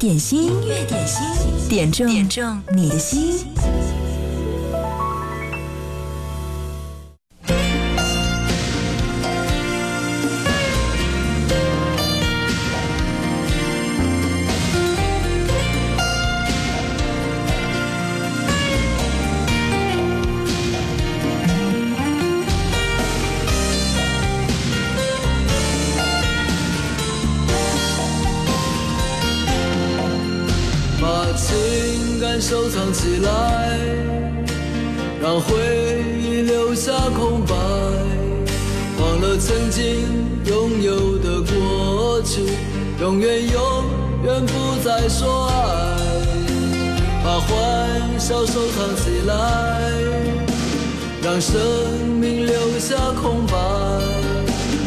点心，音乐点心，点中你的心。收藏起来，让回忆留下空白，忘了曾经拥有的过去，永远不再说爱。把欢笑收藏起来，让生命留下空白，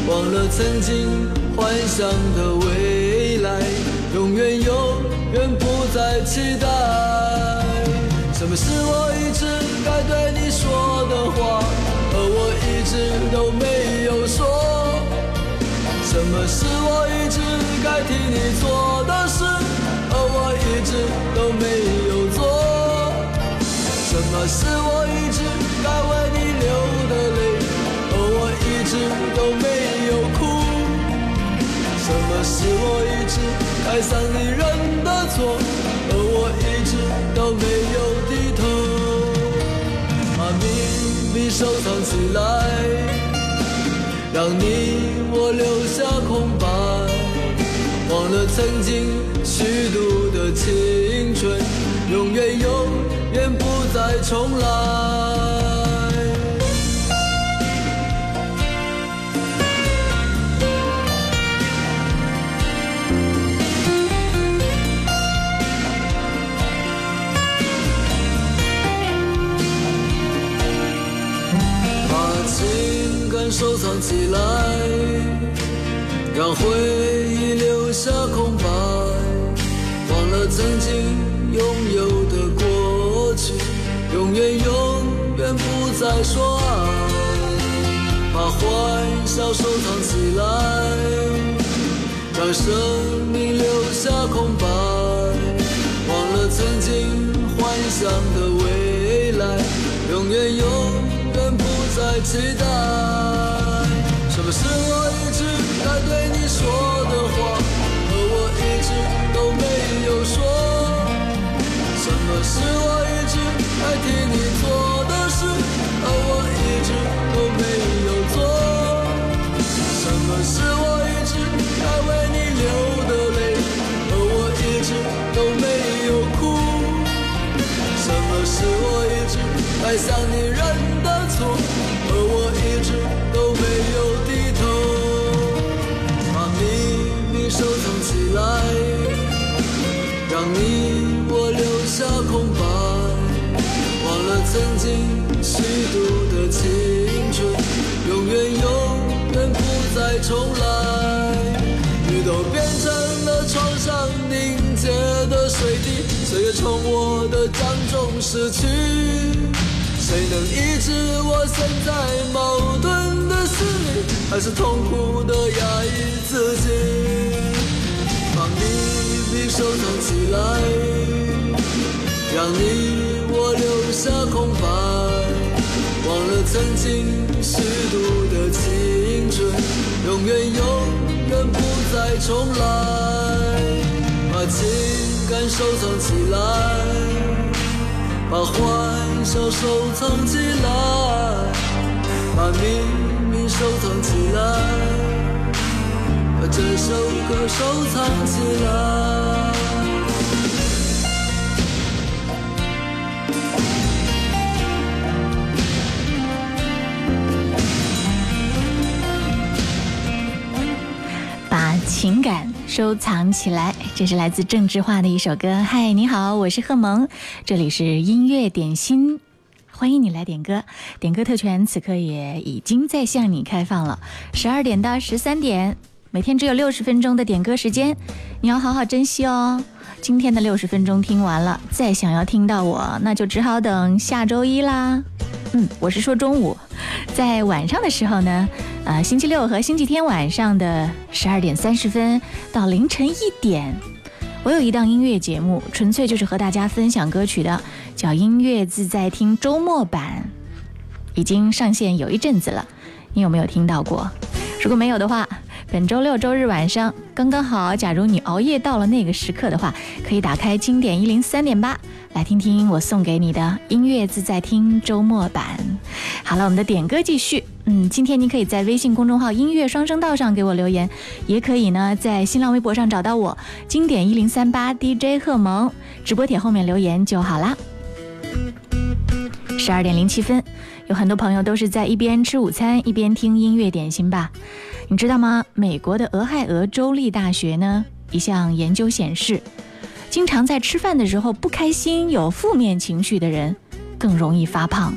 忘了曾经幻想的未来，永远不再期待。什么是我一直该对你说的话，而我一直都没有说？什么是我一直该替你做的事，而我一直都没有做？什么是我一直该为你流的泪，而我一直都没有哭？什么是我一直该算你认的错，而我一直都没有？你收藏起来，让你我留下空白，忘了曾经虚度的青春，永远不再重来。收藏起来，让回忆留下空白，忘了曾经拥有的过去，永远不再说爱。把欢笑收藏起来，让生命留下空白，忘了曾经幻想的未来，永远不再期待。什么是我一直该对你说的话，而我一直都没有说？什么是我一直该替你做的事，而我一直都没有做？什么是我一直该为你流的泪，而我一直都没有哭？什么是我一直该向你认的错，而我一直都没有？收藏起来，让你我留下空白，忘了曾经虚度的青春，永远不再重来。雨都变成了窗上凝结的水滴，岁月从我的掌中逝去，谁能抑制我现在矛盾的心理，还是痛苦的压抑自己？把秘密收藏起来，让你我留下空白，忘了曾经虚度的青春，永远不再重来。把情感收藏起来，把欢笑收藏起来，把秘密收藏起来，把这首歌收藏起来。把情感收藏起来，这是来自郑智化的一首歌。嗨，你好，我是贺萌，这里是音乐点心。欢迎你来点歌，点歌特权此刻也已经在向你开放了，12点到13点。每天只有60分钟的点歌时间，你要好好珍惜哦。今天的60分钟听完了，再想要听到我，那就只好等下周一啦。我是说中午，在晚上的时候呢，星期六和星期天晚上的12点30分到凌晨1点，我有一档音乐节目，纯粹就是和大家分享歌曲的，叫音乐自在听周末版，已经上线有一阵子了，你有没有听到过？如果没有的话，本周六周日晚上刚刚好，假如你熬夜到了那个时刻的话，可以打开经典103.8来听听我送给你的音乐自在听周末版。好了，我们的点歌继续。今天你可以在微信公众号音乐双声道上给我留言，也可以呢在新浪微博上找到我，经典1038 DJ 贺萌，直播帖后面留言就好啦。12:07，有很多朋友都是在一边吃午餐一边听音乐点心吧。你知道吗？美国的俄亥俄州立大学呢，一项研究显示，经常在吃饭的时候不开心、有负面情绪的人更容易发胖。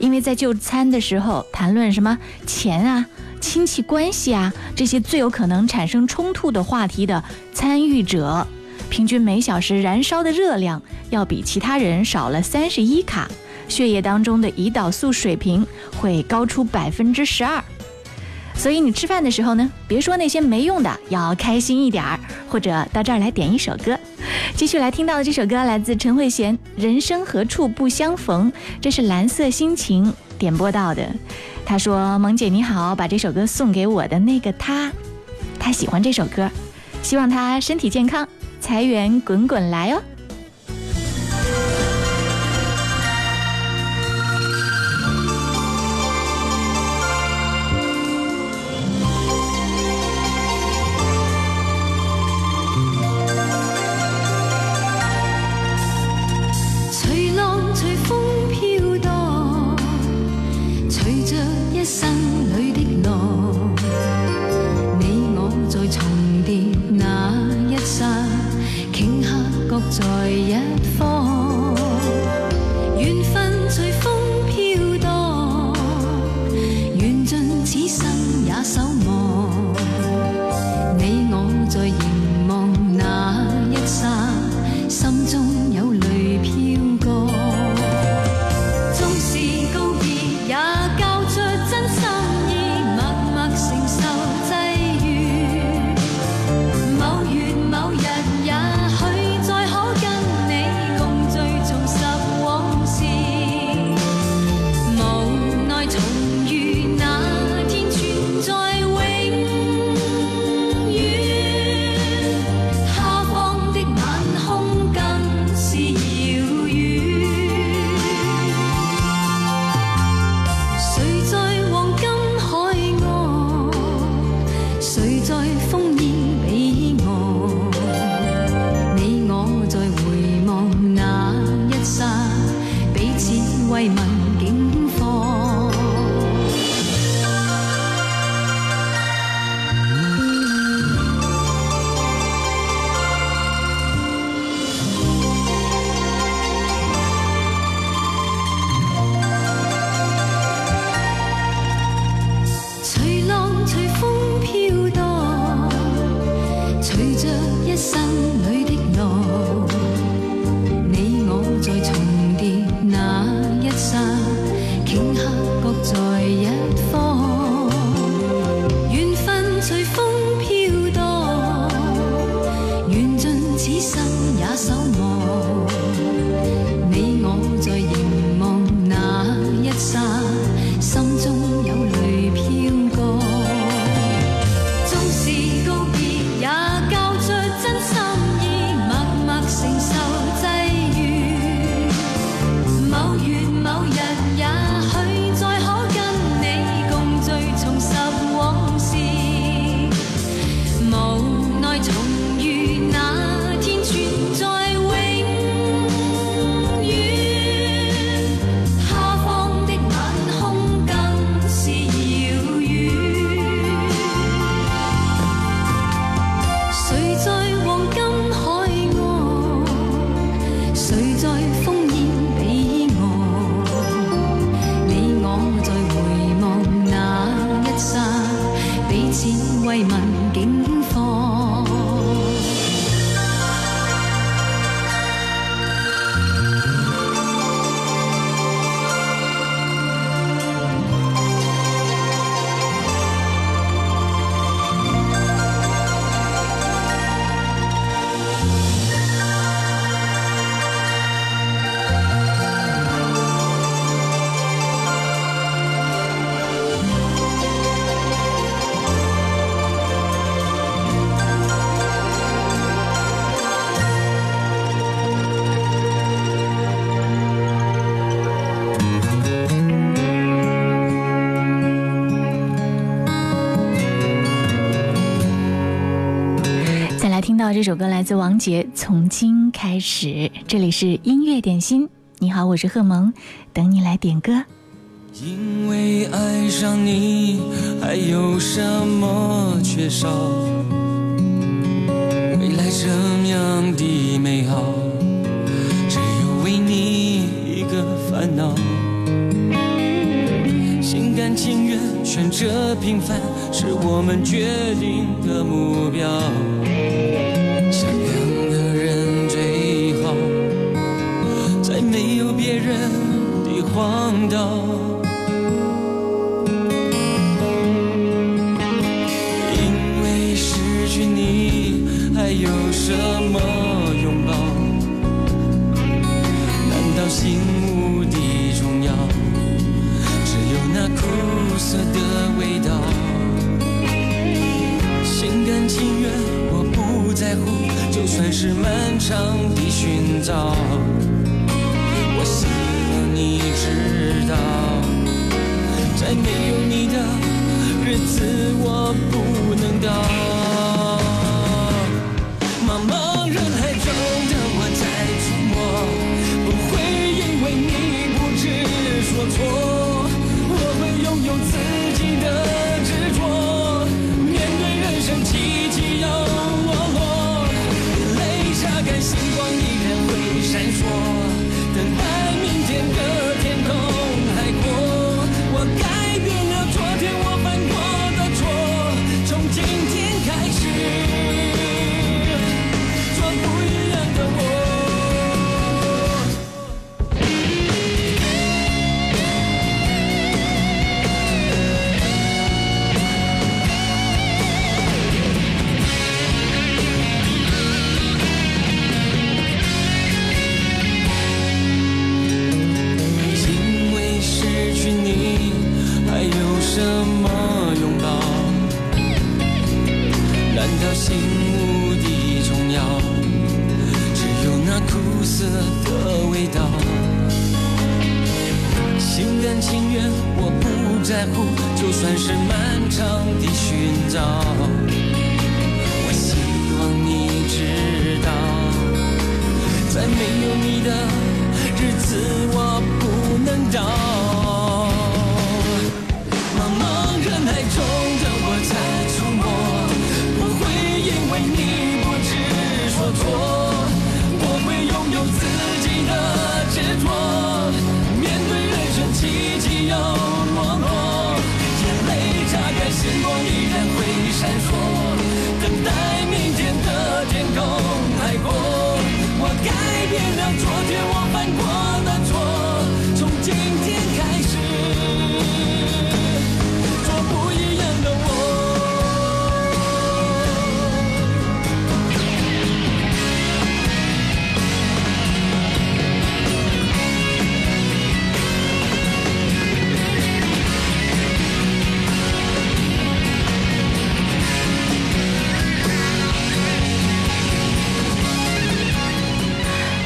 因为在就餐的时候谈论什么钱啊、亲戚关系啊这些最有可能产生冲突的话题的参与者，平均每小时燃烧的热量要比其他人少了31卡，血液当中的胰岛素水平会高出12%。所以你吃饭的时候呢，别说那些没用的，要开心一点儿，或者到这儿来点一首歌。继续来听到的这首歌来自陈慧娴，《人生何处不相逢》，这是蓝色心情点播到的。她说：“萌姐你好，把这首歌送给我的那个他，他喜欢这首歌，希望他身体健康，财源滚滚来哦。”某月某日也許下来听到这首歌来自王杰，从今开始。这里是音乐点心，你好，我是贺萌，等你来点歌。因为爱上你还有什么缺少，未来这样的美好，只有为你一个烦恼，心甘情愿选择平凡，是我们决定的目标，善良的人最好，在没有别人的荒岛，有什么拥抱，难道心无的重要，只有那苦涩的味道，心甘情愿我不在乎，就算是漫长的寻找，我希望你知道，再没有你的日子我不能到，茫茫人海中的我在触摸，不会因为你不知所措，我会拥有自己的执着，面对人生起起又落落，眼泪擦干星光依然会闪烁，等待明天的天空海阔，我改变了昨天我犯过的错，从今天开始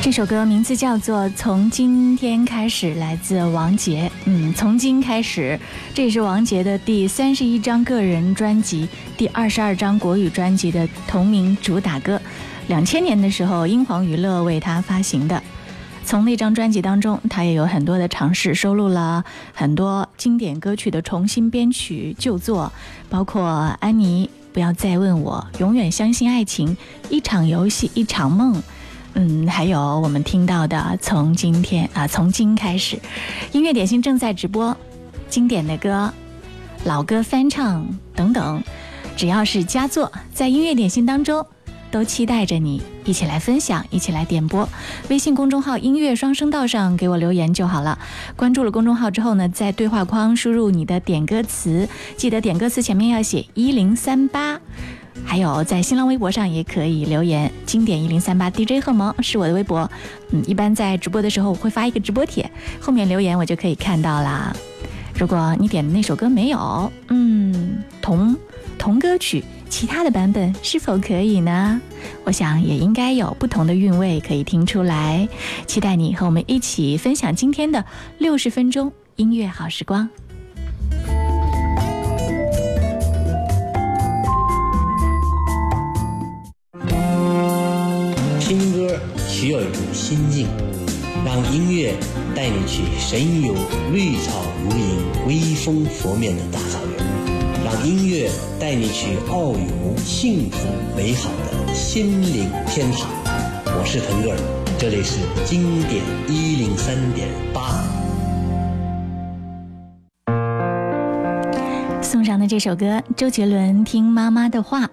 这首歌名字叫做《从今天开始》，来自王杰。从今开始，这也是王杰的第31张个人专辑、第22张国语专辑的同名主打歌。2000年的时候，英皇娱乐为他发行的。从那张专辑当中，他也有很多的尝试，收录了很多经典歌曲的重新编曲旧作，包括《安妮》、《不要再问我》、《永远相信爱情》、《一场游戏一场梦》。还有我们听到的从今天啊，从今开始。音乐点心正在直播，经典的歌、老歌翻唱等等，只要是佳作，在音乐点心当中都期待着你一起来分享，一起来点播。微信公众号音乐双声道上给我留言就好了。关注了公众号之后呢，在对话框输入你的点歌词，记得点歌词前面要写1038。还有在新浪微博上也可以留言，经典1038 DJ 贺萌是我的微博。一般在直播的时候我会发一个直播帖，后面留言我就可以看到啦。如果你点的那首歌没有，同歌曲其他的版本是否可以呢？我想也应该有不同的韵味可以听出来。期待你和我们一起分享今天的60分钟音乐好时光。听歌需要一种心境，让音乐带你去神游绿草如茵、微风拂面的大草原，让音乐带你去遨游幸福美好的心灵天堂。我是腾格尔，这里是经典103.8。送上的这首歌，周杰伦《听妈妈的话》，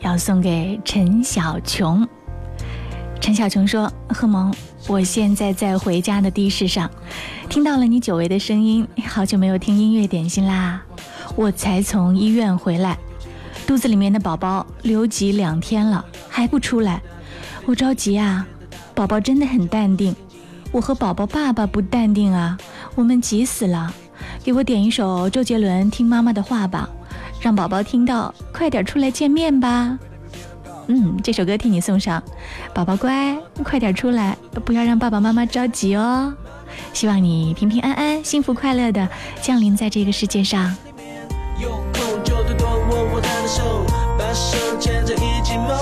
要送给陈小琼。陈小琼说：贺萌，我现在在回家的的士上，听到了你久违的声音，好久没有听音乐点心啦。我才从医院回来，肚子里面的宝宝留级2天了，还不出来，我着急啊。宝宝真的很淡定，我和宝宝爸爸不淡定啊，我们急死了。给我点一首周杰伦《听妈妈的话》吧，让宝宝听到，快点出来见面吧。这首歌替你送上，宝宝乖，快点出来，不要让爸爸妈妈着急哦。希望你平平安安、幸福快乐的降临在这个世界上。有空就多多握握他的手，把手牵着一起梦游。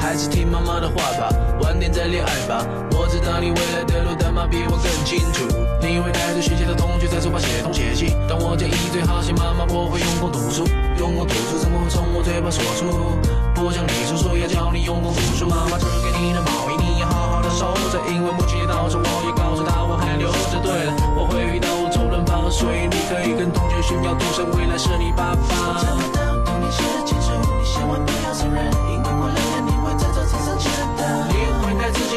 还是听妈妈的话吧，晚点再恋爱吧。我知道你未来的路，但妈比我更清楚。你因为太多学习的同学，才说把写东写西。但我建议最好写妈妈，我会用功读书。用功读书怎么会从我嘴巴说出？不像你叔叔要教你用功读书，妈妈织给你的毛衣你要好好的收着，因为母亲节到时我也告诉她我还留着。对了，我会遇到周润发，所以你可以跟同学炫耀，独生未来是你爸爸。怎么当童年时的情书，你千万不要送人。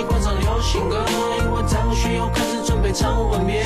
观赏流行歌，因为张学友开始准备唱晚面。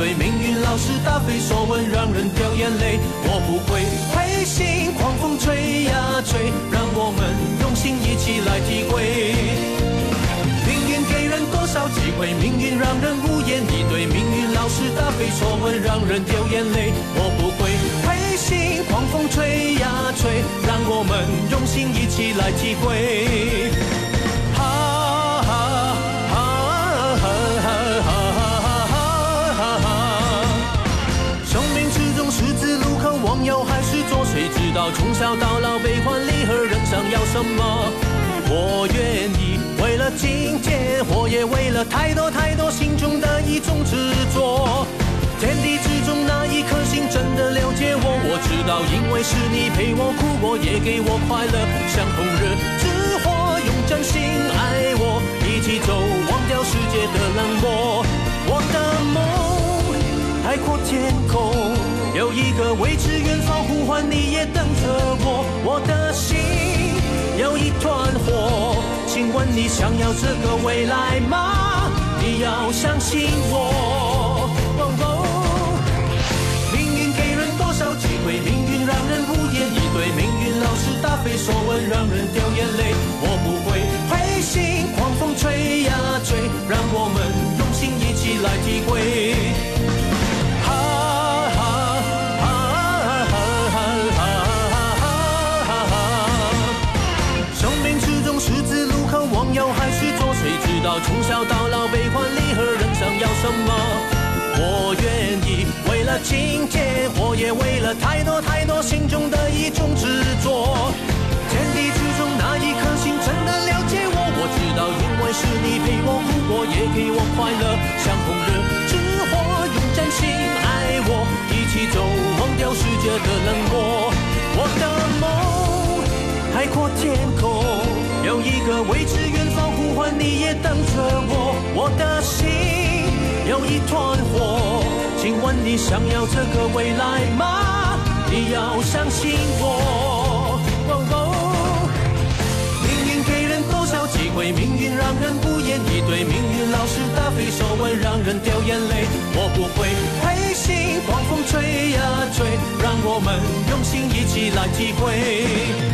对命运老是答非所问，让人掉眼泪。我不会灰心，狂风吹呀吹，让我们用心一起来体会。命运给人多少机会，命运让人无言以对，命运老是答非所问，让人掉眼泪。我不会灰心，狂风吹呀吹，让我们用心一起来体会。 朋友还是做，谁知道从小到老悲欢离合，人生要什么？我愿意为了境界，我也为了太多太多心中的一种执着。天地之中那一颗心真的了解我，我知道，因为是你陪我哭过，也给我快乐，像红日之火，用真心爱我，一起走，忘掉世界的冷漠。我的梦海阔天空。 有一个位置，远方呼唤你，也等着我。我的心有一团火，请问你想要这个未来吗？你要相信我。命运给人多少机会，命运让人无言以对，命运老是答非所问，让人掉眼泪。我不会灰心，狂风吹呀吹，让我们用心一起来体会。 朋友还是做，谁知道从小到老悲欢离合，人生要什么？我愿意为了境界，我也为了太多太多心中的一种执着。天地之中那一颗心真的了解我，我知道，因为是你陪我哭过，也给我快乐，像红日之火，用真心爱我，一起走，忘掉世界的冷漠。我的梦海阔天空。 有一个位置，远方呼唤你，也等着我。我的心有一团火，请问你想要这个未来吗？你要相信我。命运给人多少机会，命运让人无言以对，命运老是答非所问，让人掉眼泪。我不会灰心，狂风吹呀吹，让我们用心一起来体会。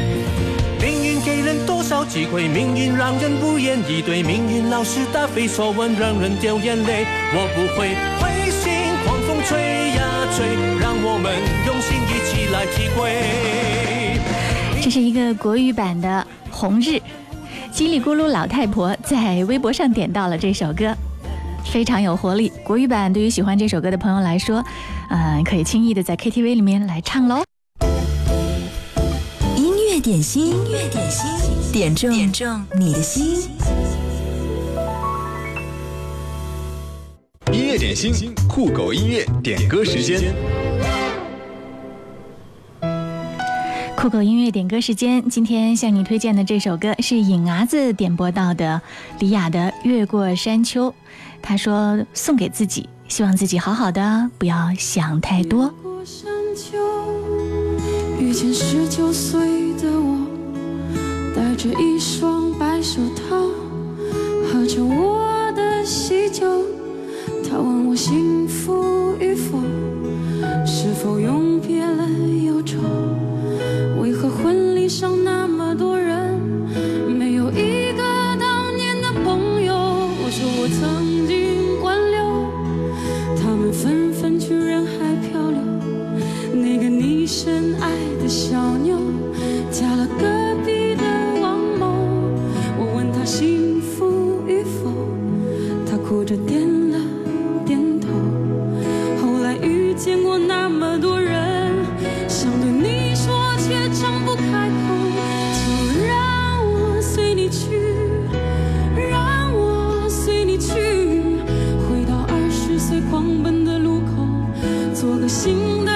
命运给人多少机会，命运让人无言以对，命运老是答非所问，让人掉眼泪。我不会灰心，狂风吹呀吹，让我们用心一起来体会。这是一个国语版的《红日》，叽里咕噜老太婆在微博上点到了这首歌，非常有活力。国语版对于喜欢这首歌的朋友来说，可以轻易的在 KTV 里面来唱喽。 点心，音乐点心，点中你的心。音乐点心，酷狗音乐点歌时间。酷狗音乐点歌时间，今天向你推荐的这首歌是尹伢子点播到的李雅的《越过山丘》，他说送给自己，希望自己好好的，不要想太多。 遇见19岁的我，带着一双白手套，喝着我的喜酒。他问我幸福与否，是否永别了忧愁？为何婚礼上那么多人，没有一个当年的朋友？我说我曾经挽留，他们纷纷去人海漂流。 那个你深爱的小妞，嫁了隔壁的王某。我问她幸福与否，她哭着点了点头。后来遇见过那么多人，想对你说却张不开口。就让我随你去，让我随你去，回到20岁狂奔的路口，做个新的。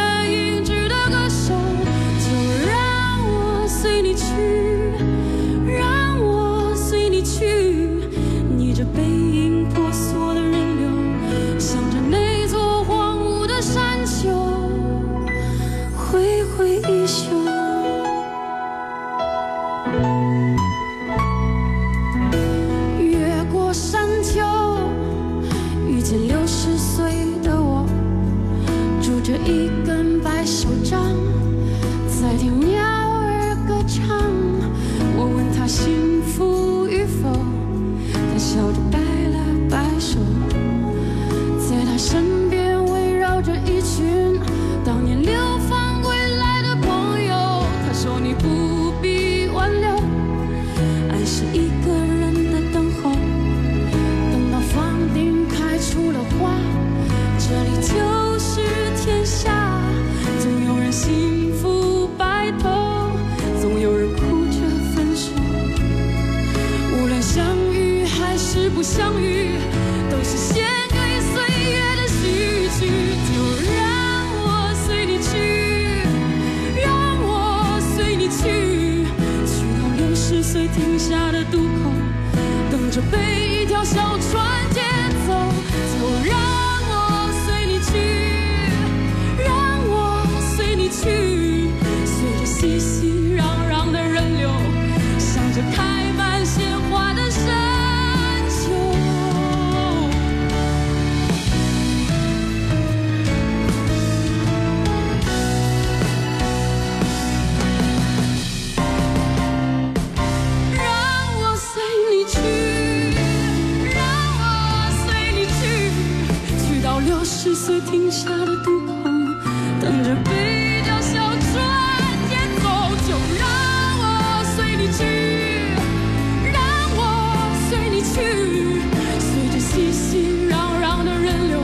让我随你去，你这背影婆娑的人。停下的渡口，等着被一条小船接走。就让我随你去，让我随你去，随着熙熙攘攘的人流，向着开满鲜花的山丘。让我随你去，让我随你去，去到60岁停下的渡口，等着被这小船接走。就让我随你去，让我随你去，随着熙熙攘攘的人流，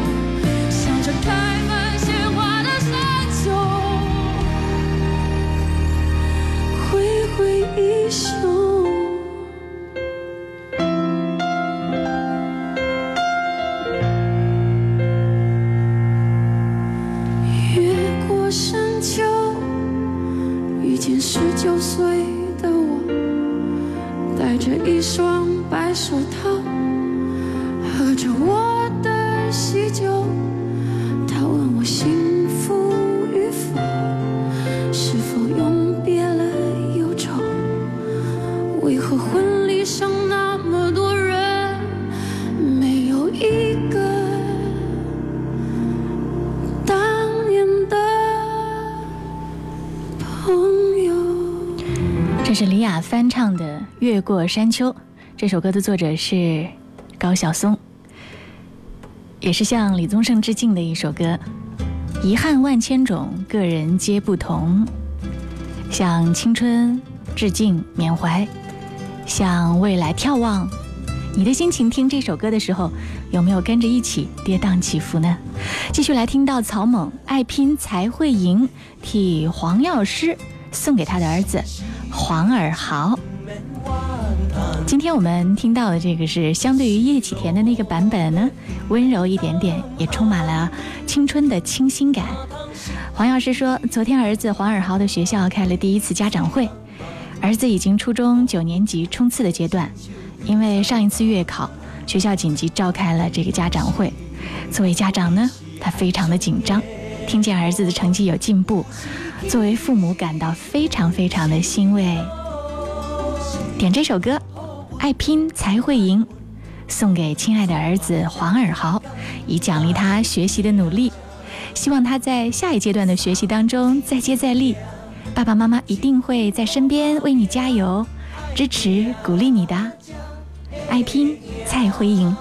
向着开满鲜花的山丘，挥挥衣袖。越过山丘，遇见19岁的我，戴着一双白手套，喝着我的喜酒。他问我幸福与否，是否永别了忧愁？为何婚礼上那么多人，没有一个当年的朋友？这是李雅翻唱的《越过山丘》，这首歌的作者是高晓松，也是向李宗盛致敬的一首歌。遗憾万千种，个人皆不同，向青春致敬缅怀，向未来眺望。你的心情听这首歌的时候，有没有跟着一起跌宕起伏呢？继续来听到草蜢《爱拼才会赢》，替黄药师送给他的儿子黄尔豪。今天我们听到的这个是相对于叶启田的那个版本呢，温柔一点点，也充满了青春的清新感。黄药师说，昨天儿子黄尔豪的学校开了第一次家长会，儿子已经初中9年级冲刺的阶段，因为上一次月考，学校紧急召开了这个家长会。作为家长呢，他非常的紧张，听见儿子的成绩有进步，作为父母感到非常非常的欣慰。点这首歌《爱拼才会赢》，送给亲爱的儿子黄尔豪，以奖励他学习的努力，希望他在下一阶段的学习当中再接再厉。爸爸妈妈一定会在身边为你加油，支持鼓励你的。爱拼才会赢。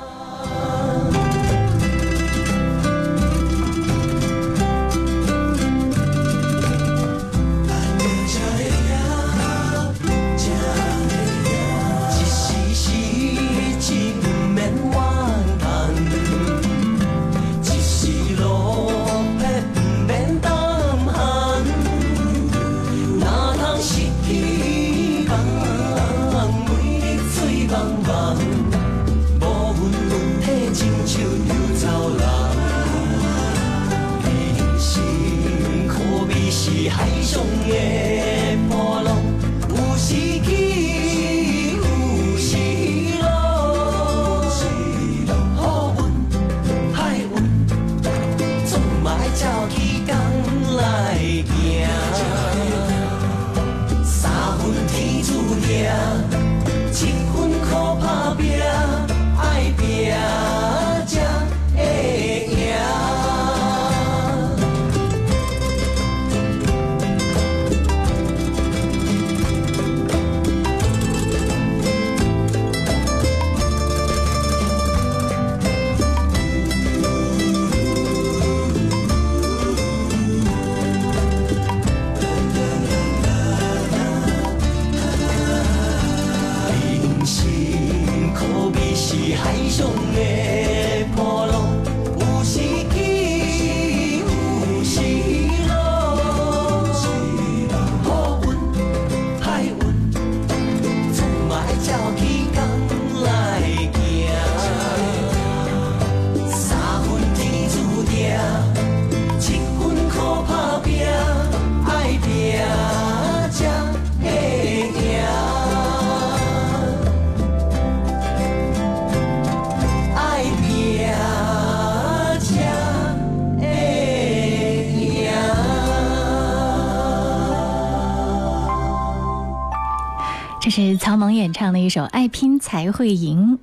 这是草蜢演唱的一首《爱拼才会赢》。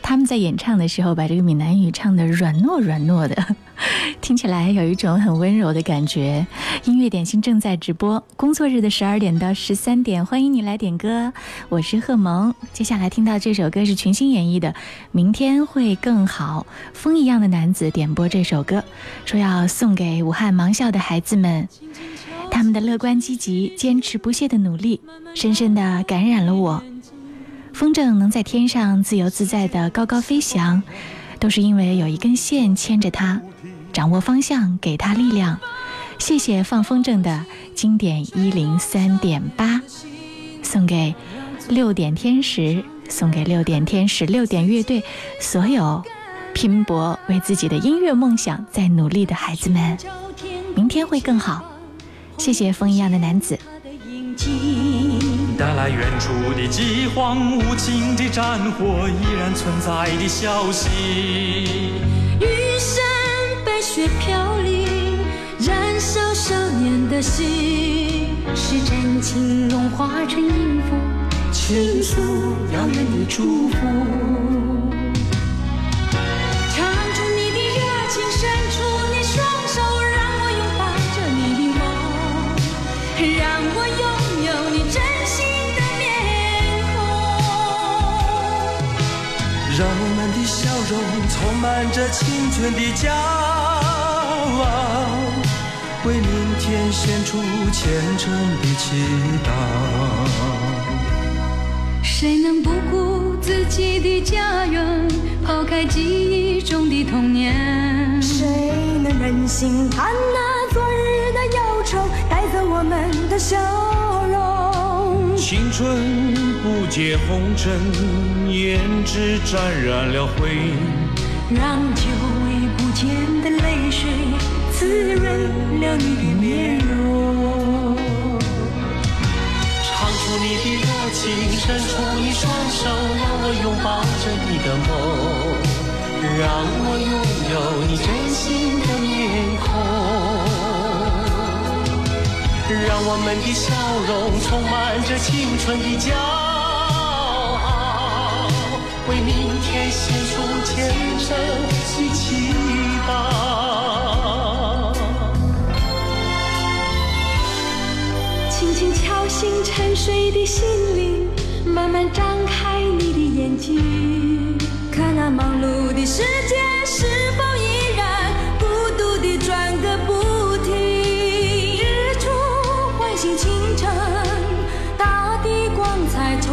他们在演唱的时候把这个闽南语唱得软糯软糯的，听起来有一种很温柔的感觉。音乐点心正在直播，工作日的12点到13点，欢迎你来点歌，我是贺萌。接下来听到这首歌是群星演绎的《明天会更好》，风一样的男子点播这首歌，说要送给武汉盲校的孩子们，他们的乐观积极、坚持不懈的努力深深地感染了我。风筝能在天上自由自在地高高飞翔，都是因为有一根线牵着它，掌握方向，给它力量。谢谢放风筝的经典103.8，送给6点天使，送给6点天使、6点乐队，所有拼搏为自己的音乐梦想在努力的孩子们，明天会更好。谢谢风一样的男子。带来远处的饥荒，无情的战火，依然存在的消息。玉山白雪飘零，燃烧少年的心，是真情融化成音符，倾诉遥远的祝福。唱出你的热情，伸出你双手，让我拥抱着你的梦，让我拥抱让我们的笑容充满着青春的骄傲，为明天献出虔诚的祈祷。谁能不顾自己的家园，抛开记忆中的童年？谁能忍心看那昨日的忧愁带走我们的笑容？青春不解红尘，胭脂沾染了灰，让久已不见的泪水滋润了你的面容。唱出你的热情，伸出你双手，让我拥抱着你的梦，让我拥有你真心的面孔。让我们的笑容充满着青春的骄傲，为明天献出虔诚的祈祷。轻轻敲醒沉睡的心灵，慢慢张开你的眼睛，看那忙碌的世界是否依然孤独地转个不停。日出唤醒清晨，大地光彩重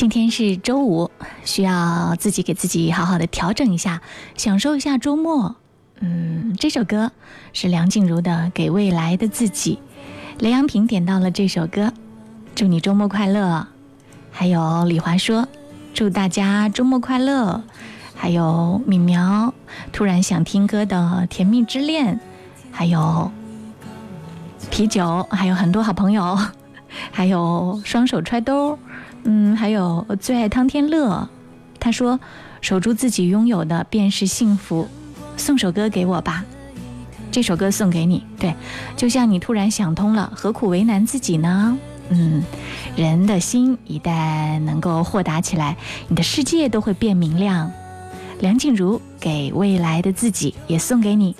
今天是周五，需要自己给自己好好的调整一下，享受一下周末。这首歌是梁静茹的《给未来的自己》，雷阳平点到了这首歌，祝你周末快乐。还有李华说祝大家周末快乐，还有敏苗突然想听歌的甜蜜之恋，还有啤酒，还有很多好朋友，还有双手揣兜，还有最爱汤天乐，他说守住自己拥有的便是幸福，送首歌给我吧，这首歌送给你。对，就像你突然想通了，何苦为难自己呢？人的心一旦能够豁达起来，你的世界都会变明亮。梁静茹给未来的自己，也送给你。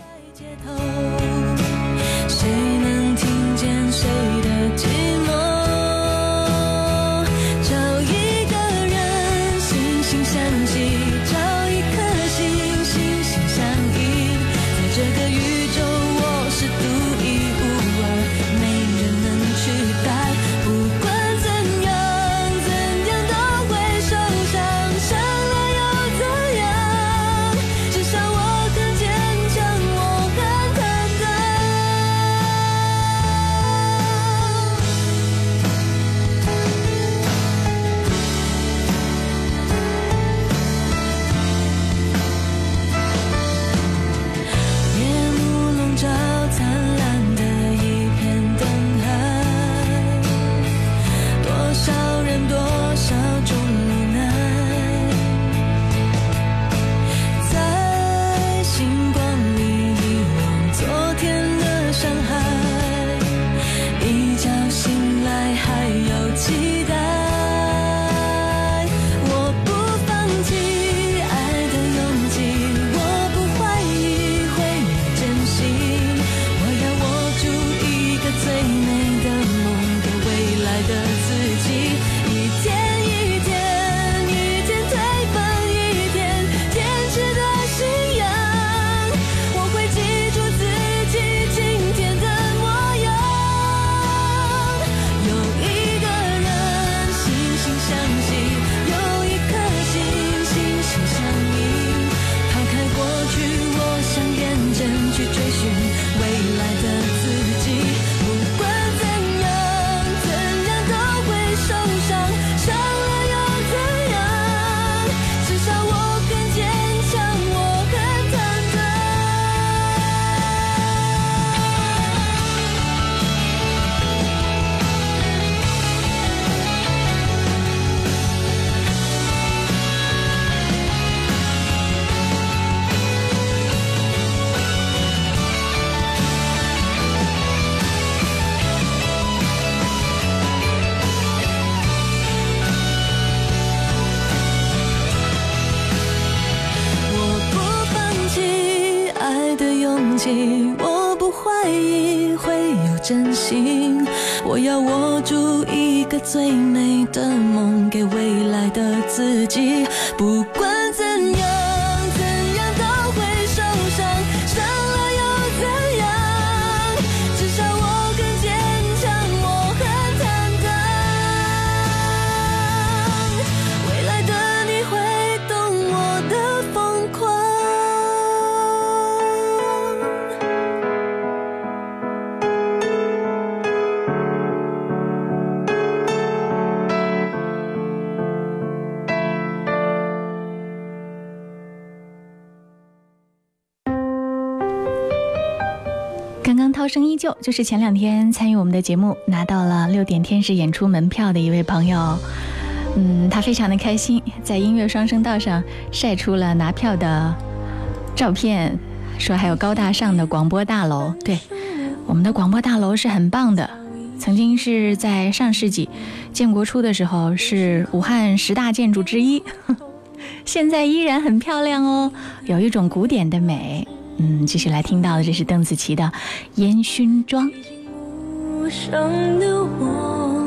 我不怀疑会有真心，我要握住一个最美的梦，给未来的自己，不管怎样。涛声依旧，就是前两天参与我们的节目拿到了6点天使演出门票的一位朋友，他非常的开心，在音乐双声道上晒出了拿票的照片，说还有高大上的广播大楼。对，我们的广播大楼是很棒的，曾经是在上世纪建国初的时候是武汉10大建筑之一，现在依然很漂亮哦，有一种古典的美。继续来听到的，这是邓紫棋的《烟熏妆》。无声的我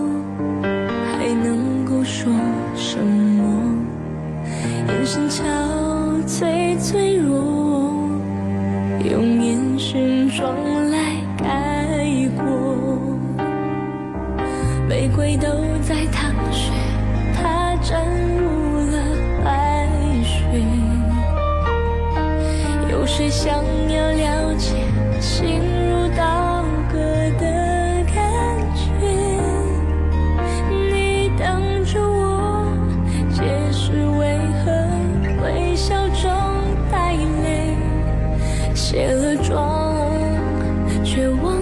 还能够说什么，眼神憔悴脆弱，用烟熏妆来盖过，玫瑰都在淌血，它沾污了白雪。有谁想要了解心如刀割的感觉？你等着我，解释为何微笑中带泪，卸了妆却忘了。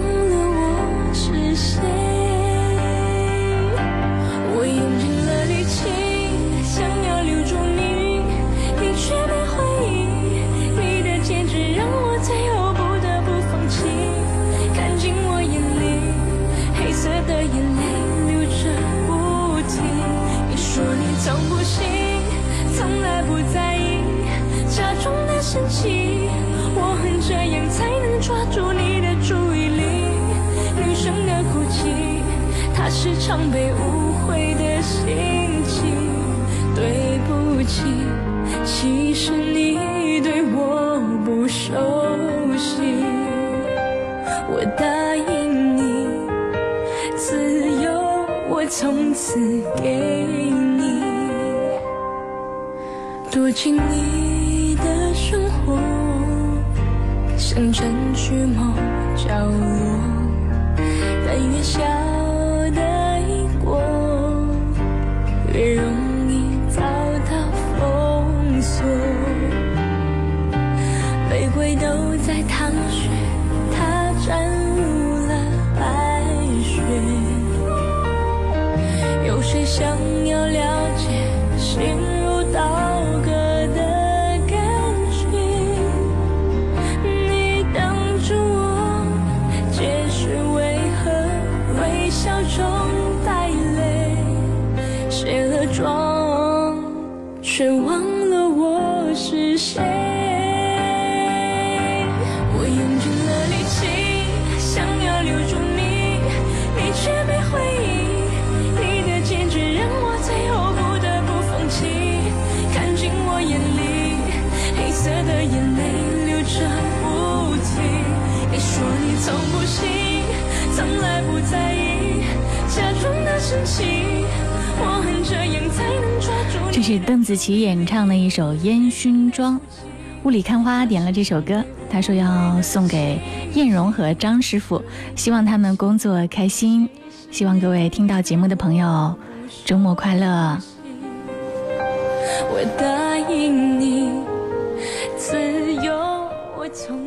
装不信，从来不在意，假装的生气，我恨这样才能抓住你的注意力。女生的哭泣，它是常被误会的心情。对不起，其实你对我不熟悉，我答应你，自由我从此给你。 躲进你的生活，想占据某角落，但越小的一国，越容易遭到封锁。玫瑰都在淌血，它沾污了白雪。有谁想要了解心如刀？ 装，却忘了我是谁。我用尽了力气，想要留住你，你却没回应。你的坚决让我最后不得不放弃。看进我眼里，黑色的眼泪流着不停。你说你从不信，从来不在意，假装的生气。 这是邓紫棋演唱的一首《烟熏妆》，雾里看花点了这首歌，她说要送给燕蓉和张师傅，希望他们工作开心，希望各位听到节目的朋友周末快乐。我答应你，自由我从。